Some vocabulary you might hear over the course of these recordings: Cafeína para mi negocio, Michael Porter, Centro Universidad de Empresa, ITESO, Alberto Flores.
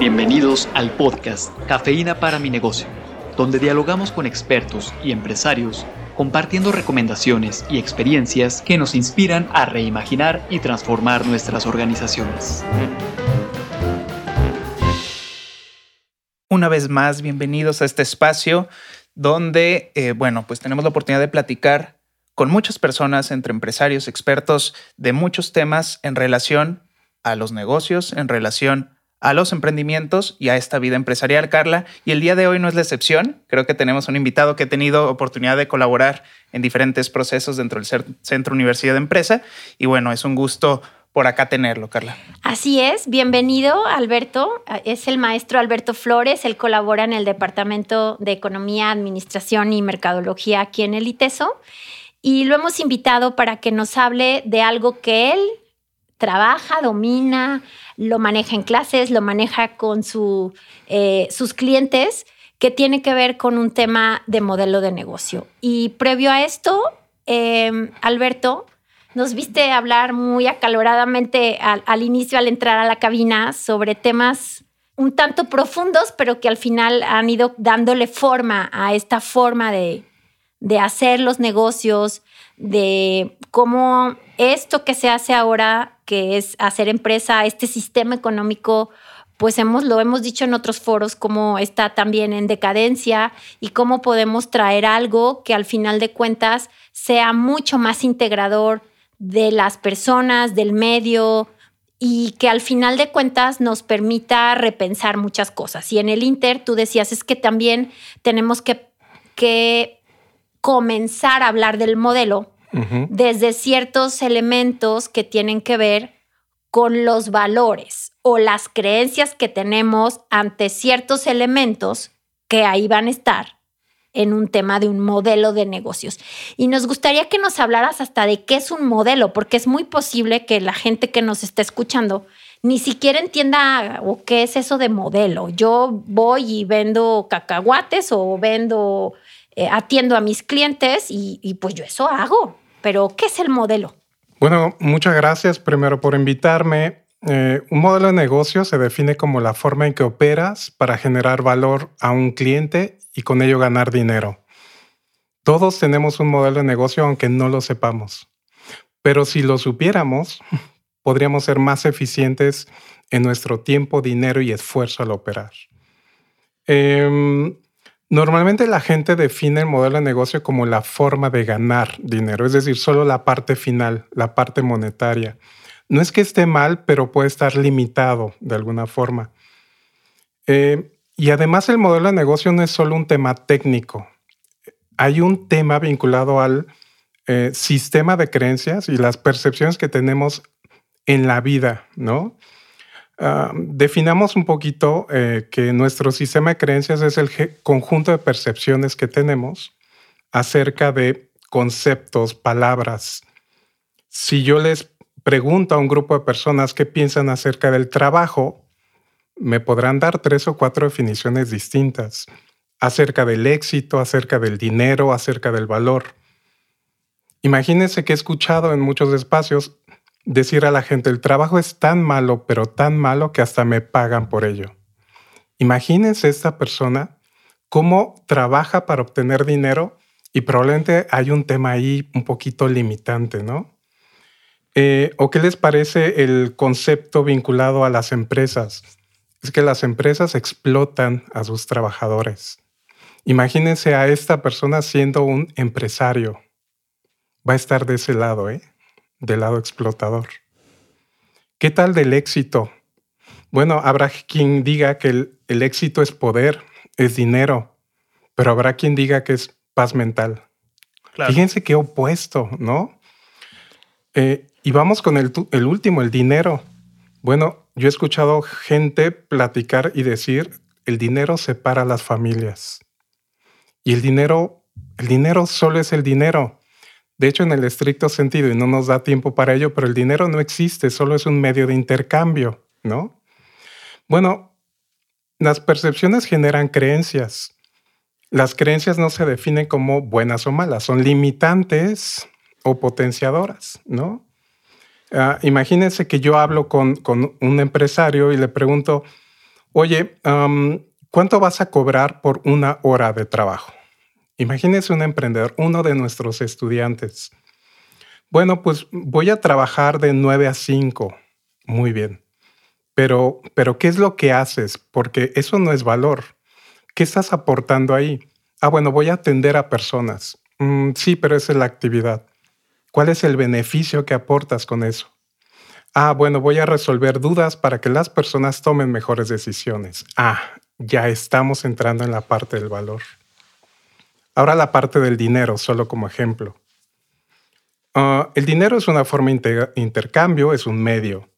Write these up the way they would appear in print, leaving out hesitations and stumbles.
Bienvenidos al podcast Cafeína para mi negocio, donde dialogamos con expertos y empresarios, compartiendo recomendaciones y experiencias que nos inspiran a reimaginar y transformar nuestras organizaciones. Una vez más, bienvenidos a este espacio donde, pues tenemos la oportunidad de platicar con muchas personas, entre empresarios, expertos de muchos temas en relación a los negocios, en relación a los emprendimientos y a esta vida empresarial, Carla. Y el día de hoy no es la excepción. Creo que tenemos un invitado que ha tenido oportunidad de colaborar en diferentes procesos dentro del Centro Universidad de Empresa. Y bueno, es un gusto por acá tenerlo, Carla. Así es. Bienvenido, Alberto. Es el maestro Alberto Flores. Él colabora en el Departamento de Economía, Administración y Mercadología aquí en el ITESO. Y lo hemos invitado para que nos hable de algo que él trabaja, domina, lo maneja en clases, lo maneja con sus clientes, que tiene que ver con un tema de modelo de negocio. Y previo a esto, Alberto, nos viste hablar muy acaloradamente al inicio, al entrar a la cabina, sobre temas un tanto profundos, pero que al final han ido dándole forma a esta forma de hacer los negocios, de cómo esto que se hace ahora, que es hacer empresa, este sistema económico, pues lo hemos dicho en otros foros, cómo está también en decadencia y cómo podemos traer algo que al final de cuentas sea mucho más integrador de las personas, del medio, y que al final de cuentas nos permita repensar muchas cosas. Y en el Inter, tú decías, es que también tenemos que comenzar a hablar del modelo desde ciertos elementos que tienen que ver con los valores o las creencias que tenemos ante ciertos elementos que ahí van a estar en un tema de un modelo de negocios. Y nos gustaría que nos hablaras hasta de qué es un modelo, porque es muy posible que la gente que nos está escuchando ni siquiera entienda o qué es eso de modelo. Yo voy y vendo cacahuates o vendo... atiendo a mis clientes y pues yo eso hago. Pero, ¿qué es el modelo? Bueno, muchas gracias primero por invitarme. Un modelo de negocio se define como la forma en que operas para generar valor a un cliente y con ello ganar dinero. Todos tenemos un modelo de negocio aunque no lo sepamos. Pero si lo supiéramos, podríamos ser más eficientes en nuestro tiempo, dinero y esfuerzo al operar. Normalmente la gente define el modelo de negocio como la forma de ganar dinero, es decir, solo la parte final, la parte monetaria. No es que esté mal, pero puede estar limitado de alguna forma. Y además el modelo de negocio no es solo un tema técnico. Hay un tema vinculado al sistema de creencias y las percepciones que tenemos en la vida, ¿no? Definamos un poquito que nuestro sistema de creencias es el conjunto de percepciones que tenemos acerca de conceptos, palabras. Si yo les pregunto a un grupo de personas qué piensan acerca del trabajo, me podrán dar 3 o 4 definiciones distintas acerca del éxito, acerca del dinero, acerca del valor. Imagínense que he escuchado en muchos espacios decir a la gente, el trabajo es tan malo, pero tan malo que hasta me pagan por ello. Imagínense esta persona cómo trabaja para obtener dinero y probablemente hay un tema ahí un poquito limitante, ¿no? ¿O qué les parece el concepto vinculado a las empresas? Es que las empresas explotan a sus trabajadores. Imagínense a esta persona siendo un empresario. Va a estar de ese lado, del lado explotador. ¿Qué tal del éxito? Bueno, habrá quien diga que el éxito es poder, es dinero, pero habrá quien diga que es paz mental. Claro. Fíjense qué opuesto, ¿no? Y vamos con el último, el dinero. Bueno, yo he escuchado gente platicar y decir, el dinero separa a las familias. Y el dinero solo es el dinero. De hecho, en el estricto sentido, y no nos da tiempo para ello, pero el dinero no existe, solo es un medio de intercambio, ¿no? Bueno, las percepciones generan creencias. Las creencias no se definen como buenas o malas, son limitantes o potenciadoras, ¿no? Imagínense que yo hablo con un empresario y le pregunto, Oye, ¿cuánto vas a cobrar por una hora de trabajo? Imagínese un emprendedor, uno de nuestros estudiantes. Bueno, pues voy a trabajar de 9 a 5. Muy bien. Pero ¿qué es lo que haces? Porque eso no es valor. ¿Qué estás aportando ahí? Ah, bueno, voy a atender a personas. Sí, pero esa es la actividad. ¿Cuál es el beneficio que aportas con eso? Ah, bueno, voy a resolver dudas para que las personas tomen mejores decisiones. Ah, ya estamos entrando en la parte del valor. Ahora la parte del dinero, solo como ejemplo. El dinero es una forma de intercambio, es un medio.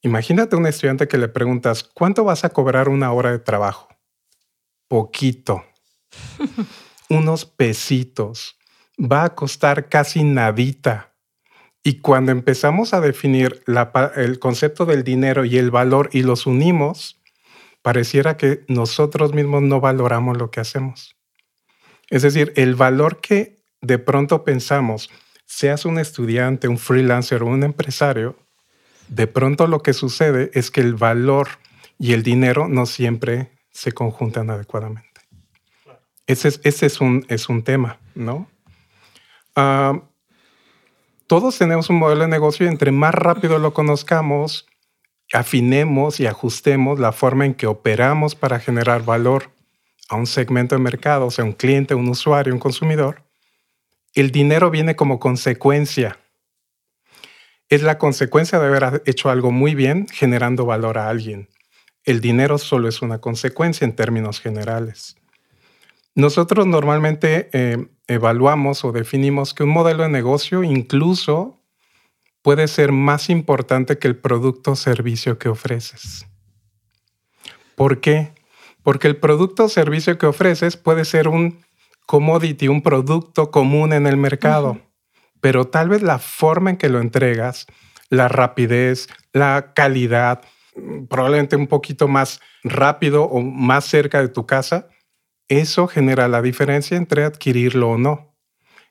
Imagínate un estudiante que le preguntas, ¿cuánto vas a cobrar una hora de trabajo? Poquito. Unos pesitos. Va a costar casi nadita. Y cuando empezamos a definir el concepto del dinero y el valor y los unimos, pareciera que nosotros mismos no valoramos lo que hacemos. Es decir, el valor que de pronto pensamos, seas un estudiante, un freelancer o un empresario, de pronto lo que sucede es que el valor y el dinero no siempre se conjuntan adecuadamente. Ese es un tema, ¿no? Todos tenemos un modelo de negocio y entre más rápido lo conozcamos, afinemos y ajustemos la forma en que operamos para generar valor a un segmento de mercado, o sea, un cliente, un usuario, un consumidor, el dinero viene como consecuencia. Es la consecuencia de haber hecho algo muy bien generando valor a alguien. El dinero solo es una consecuencia en términos generales. Nosotros normalmente evaluamos o definimos que un modelo de negocio incluso puede ser más importante que el producto o servicio que ofreces. ¿Por qué? Porque el producto o servicio que ofreces puede ser un commodity, un producto común en el mercado. Uh-huh. Pero tal vez la forma en que lo entregas, la rapidez, la calidad, probablemente un poquito más rápido o más cerca de tu casa, eso genera la diferencia entre adquirirlo o no.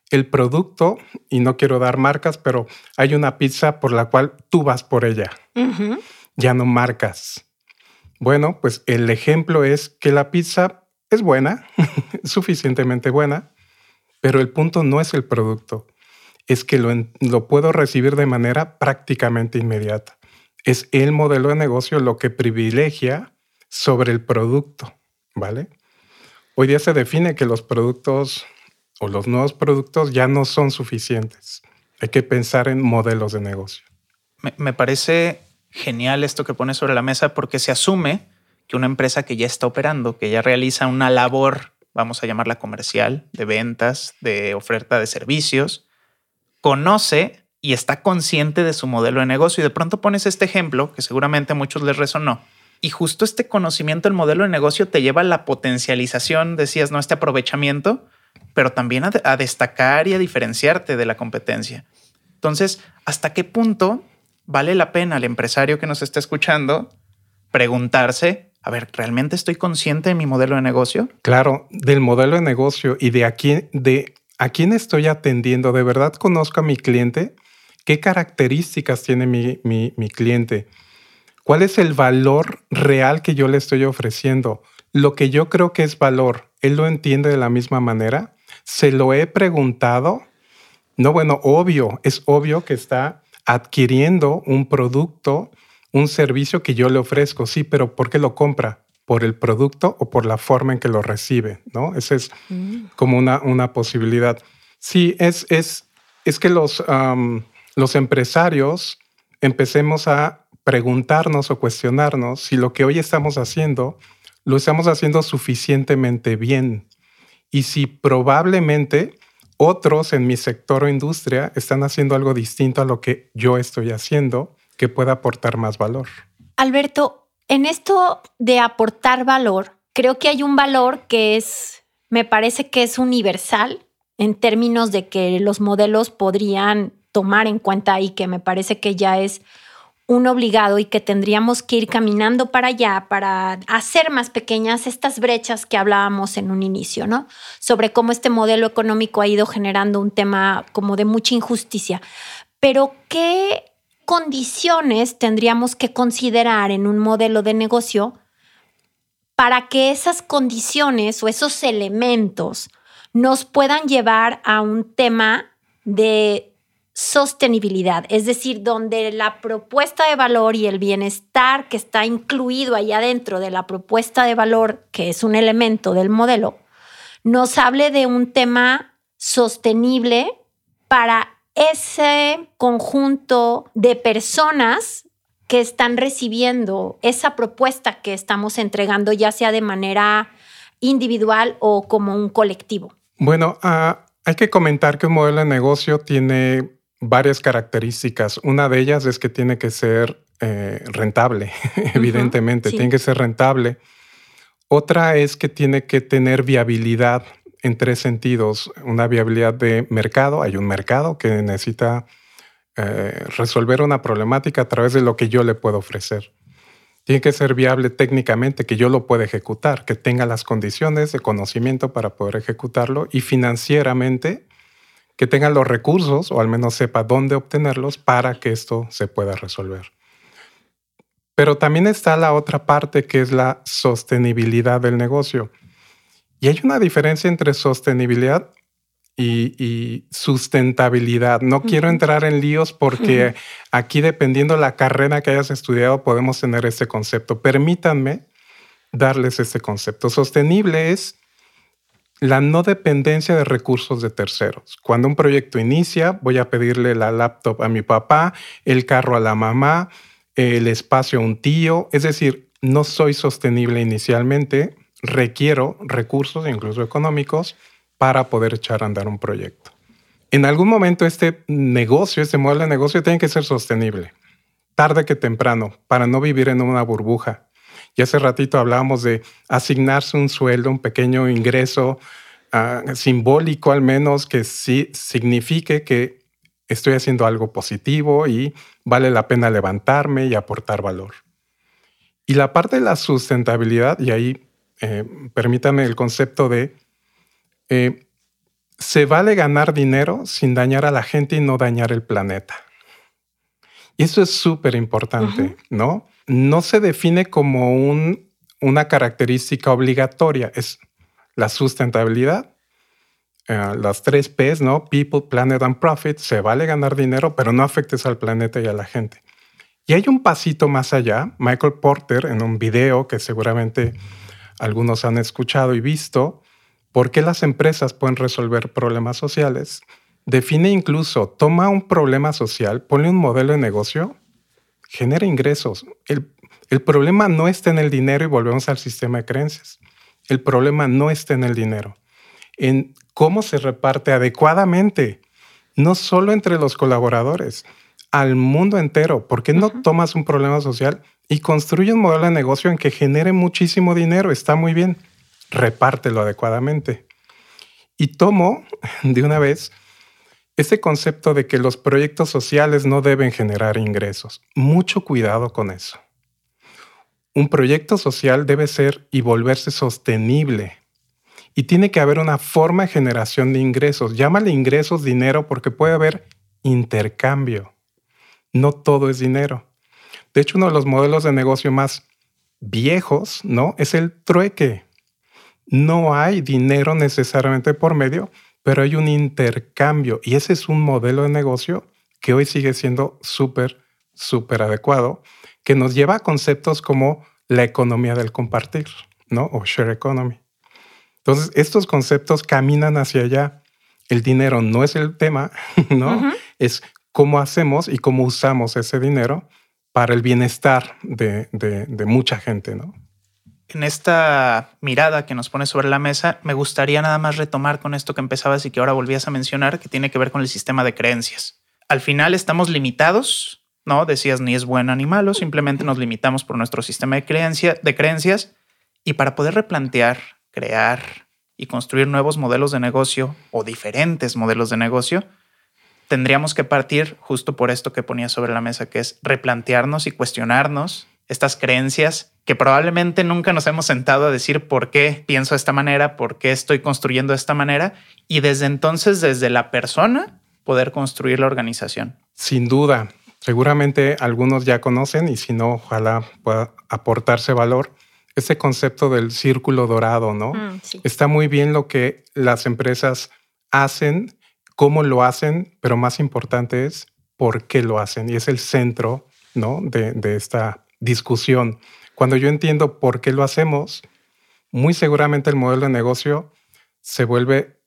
El producto, y no quiero dar marcas, pero hay una pizza por la cual tú vas por ella. Uh-huh. Ya no marcas. Bueno, pues el ejemplo es que la pizza es buena, suficientemente buena, pero el punto no es el producto. Es que lo puedo recibir de manera prácticamente inmediata. Es el modelo de negocio lo que privilegia sobre el producto, ¿vale? Hoy día se define que los productos o los nuevos productos ya no son suficientes. Hay que pensar en modelos de negocio. Me parece genial esto que pones sobre la mesa porque se asume que una empresa que ya está operando, que ya realiza una labor, vamos a llamarla comercial, de ventas, de oferta de servicios, conoce y está consciente de su modelo de negocio. Y de pronto pones este ejemplo que seguramente a muchos les resonó. Y justo este conocimiento del modelo de negocio te lleva a la potencialización, decías, ¿no? Este aprovechamiento, pero también a destacar y a diferenciarte de la competencia. Entonces, ¿hasta qué punto vale la pena al empresario que nos está escuchando preguntarse, a ver, ¿realmente estoy consciente de mi modelo de negocio? Claro, del modelo de negocio y ¿a quién estoy atendiendo? ¿De verdad conozco a mi cliente? ¿Qué características tiene mi cliente? ¿Cuál es el valor real que yo le estoy ofreciendo? Lo que yo creo que es valor, ¿él lo entiende de la misma manera? ¿Se lo he preguntado? No, bueno, es obvio que está adquiriendo un producto, un servicio que yo le ofrezco. Sí, pero ¿por qué lo compra? ¿Por el producto o por la forma en que lo recibe? ¿No? Esa es como una posibilidad. Sí, es que los empresarios empecemos a preguntarnos o cuestionarnos si lo que hoy estamos haciendo lo estamos haciendo suficientemente bien y si probablemente otros en mi sector o industria están haciendo algo distinto a lo que yo estoy haciendo que pueda aportar más valor. Alberto, en esto de aportar valor, creo que hay un valor que me parece que es universal en términos de que los modelos podrían tomar en cuenta y que me parece que ya es un obligado y que tendríamos que ir caminando para allá para hacer más pequeñas estas brechas que hablábamos en un inicio, ¿no? Sobre cómo este modelo económico ha ido generando un tema como de mucha injusticia. Pero ¿qué condiciones tendríamos que considerar en un modelo de negocio para que esas condiciones o esos elementos nos puedan llevar a un tema de sostenibilidad, es decir, donde la propuesta de valor y el bienestar que está incluido allá dentro de la propuesta de valor, que es un elemento del modelo, nos hable de un tema sostenible para ese conjunto de personas que están recibiendo esa propuesta que estamos entregando, ya sea de manera individual o como un colectivo. Bueno, hay que comentar que un modelo de negocio tiene varias características. Una de ellas es que tiene que ser rentable, evidentemente. Sí. Tiene que ser rentable. Otra es que tiene que tener viabilidad en tres sentidos. Una viabilidad de mercado. Hay un mercado que necesita resolver una problemática a través de lo que yo le puedo ofrecer. Tiene que ser viable técnicamente, que yo lo pueda ejecutar, que tenga las condiciones de conocimiento para poder ejecutarlo, y financieramente que tenga los recursos, o al menos sepa dónde obtenerlos para que esto se pueda resolver. Pero también está la otra parte, que es la sostenibilidad del negocio. Y hay una diferencia entre sostenibilidad y sustentabilidad. No quiero entrar en líos porque aquí, dependiendo la carrera que hayas estudiado, podemos tener este concepto. Permítanme darles este concepto. Sostenible es la no dependencia de recursos de terceros. Cuando un proyecto inicia, voy a pedirle la laptop a mi papá, el carro a la mamá, el espacio a un tío. Es decir, no soy sostenible inicialmente, requiero recursos, incluso económicos, para poder echar a andar un proyecto. En algún momento este modelo de negocio tiene que ser sostenible, tarde que temprano, para no vivir en una burbuja. Y hace ratito hablábamos de asignarse un sueldo, un pequeño ingreso simbólico al menos, que sí signifique que estoy haciendo algo positivo y vale la pena levantarme y aportar valor. Y la parte de la sustentabilidad, y ahí permítame el concepto de se vale ganar dinero sin dañar a la gente y no dañar el planeta. Y eso es súper importante, ¿no? No se define como una característica obligatoria. Es la sustentabilidad, las 3 P's, ¿no? People, Planet and Profit. Se vale ganar dinero, pero no afectes al planeta y a la gente. Y hay un pasito más allá. Michael Porter, en un video que seguramente algunos han escuchado y visto, ¿por qué las empresas pueden resolver problemas sociales? Define incluso, toma un problema social, ponle un modelo de negocio, genera ingresos. El problema no está en el dinero, y volvemos al sistema de creencias. El problema no está en el dinero, en cómo se reparte adecuadamente, no solo entre los colaboradores, al mundo entero. ¿Por qué no tomas un problema social y construye un modelo de negocio en que genere muchísimo dinero? Está muy bien. Repártelo adecuadamente. Y tomo de una vez este concepto de que los proyectos sociales no deben generar ingresos. Mucho cuidado con eso. Un proyecto social debe ser y volverse sostenible. Y tiene que haber una forma de generación de ingresos. Llámale ingresos, dinero, porque puede haber intercambio. No todo es dinero. De hecho, uno de los modelos de negocio más viejos, ¿no?, es el trueque. No hay dinero necesariamente por medio, pero hay un intercambio, y ese es un modelo de negocio que hoy sigue siendo súper adecuado, que nos lleva a conceptos como la economía del compartir, ¿no?, o share economy. Entonces, estos conceptos caminan hacia allá. El dinero no es el tema, ¿no? Es cómo hacemos y cómo usamos ese dinero para el bienestar de mucha gente, ¿no? En esta mirada que nos pone sobre la mesa, me gustaría nada más retomar con esto que empezabas y que ahora volvías a mencionar, que tiene que ver con el sistema de creencias. Al final estamos limitados, ¿no? Decías, ni es bueno ni malo, simplemente nos limitamos por nuestro sistema de creencias. Y para poder replantear, crear y construir nuevos modelos de negocio o diferentes modelos de negocio, tendríamos que partir justo por esto que ponía sobre la mesa, que es replantearnos y cuestionarnos estas creencias que probablemente nunca nos hemos sentado a decir por qué pienso de esta manera, por qué estoy construyendo de esta manera, y desde entonces, desde la persona, poder construir la organización. Sin duda, seguramente algunos ya conocen, y si no, ojalá pueda aportarse valor, ese concepto del círculo dorado, ¿no? Sí. Está muy bien lo que las empresas hacen, cómo lo hacen, pero más importante es por qué lo hacen. Y es el centro, ¿no?, de esta discusión. Cuando yo entiendo por qué lo hacemos, muy seguramente el modelo de negocio se vuelve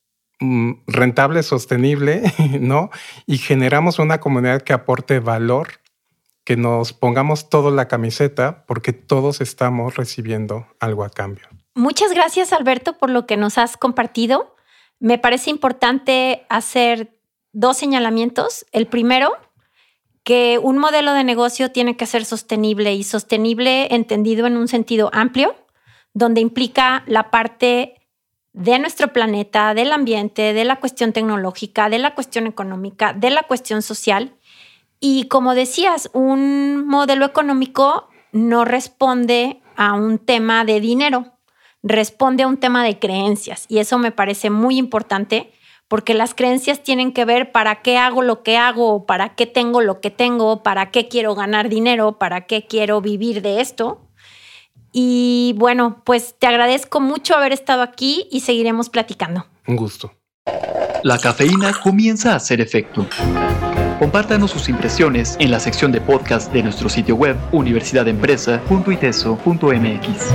rentable, sostenible, ¿no? Y generamos una comunidad que aporte valor, que nos pongamos todos la camiseta porque todos estamos recibiendo algo a cambio. Muchas gracias, Alberto, por lo que nos has compartido. Me parece importante hacer dos señalamientos. El primero, que un modelo de negocio tiene que ser sostenible, y sostenible entendido en un sentido amplio, donde implica la parte de nuestro planeta, del ambiente, de la cuestión tecnológica, de la cuestión económica, de la cuestión social. Y como decías, un modelo económico no responde a un tema de dinero, responde a un tema de creencias. Y eso me parece muy importante, porque las creencias tienen que ver para qué hago lo que hago, para qué tengo lo que tengo, para qué quiero ganar dinero, para qué quiero vivir de esto. Y bueno, pues te agradezco mucho haber estado aquí y seguiremos platicando. Un gusto. La cafeína comienza a hacer efecto. Compártanos sus impresiones en la sección de podcast de nuestro sitio web universidadempresa.iteso.mx.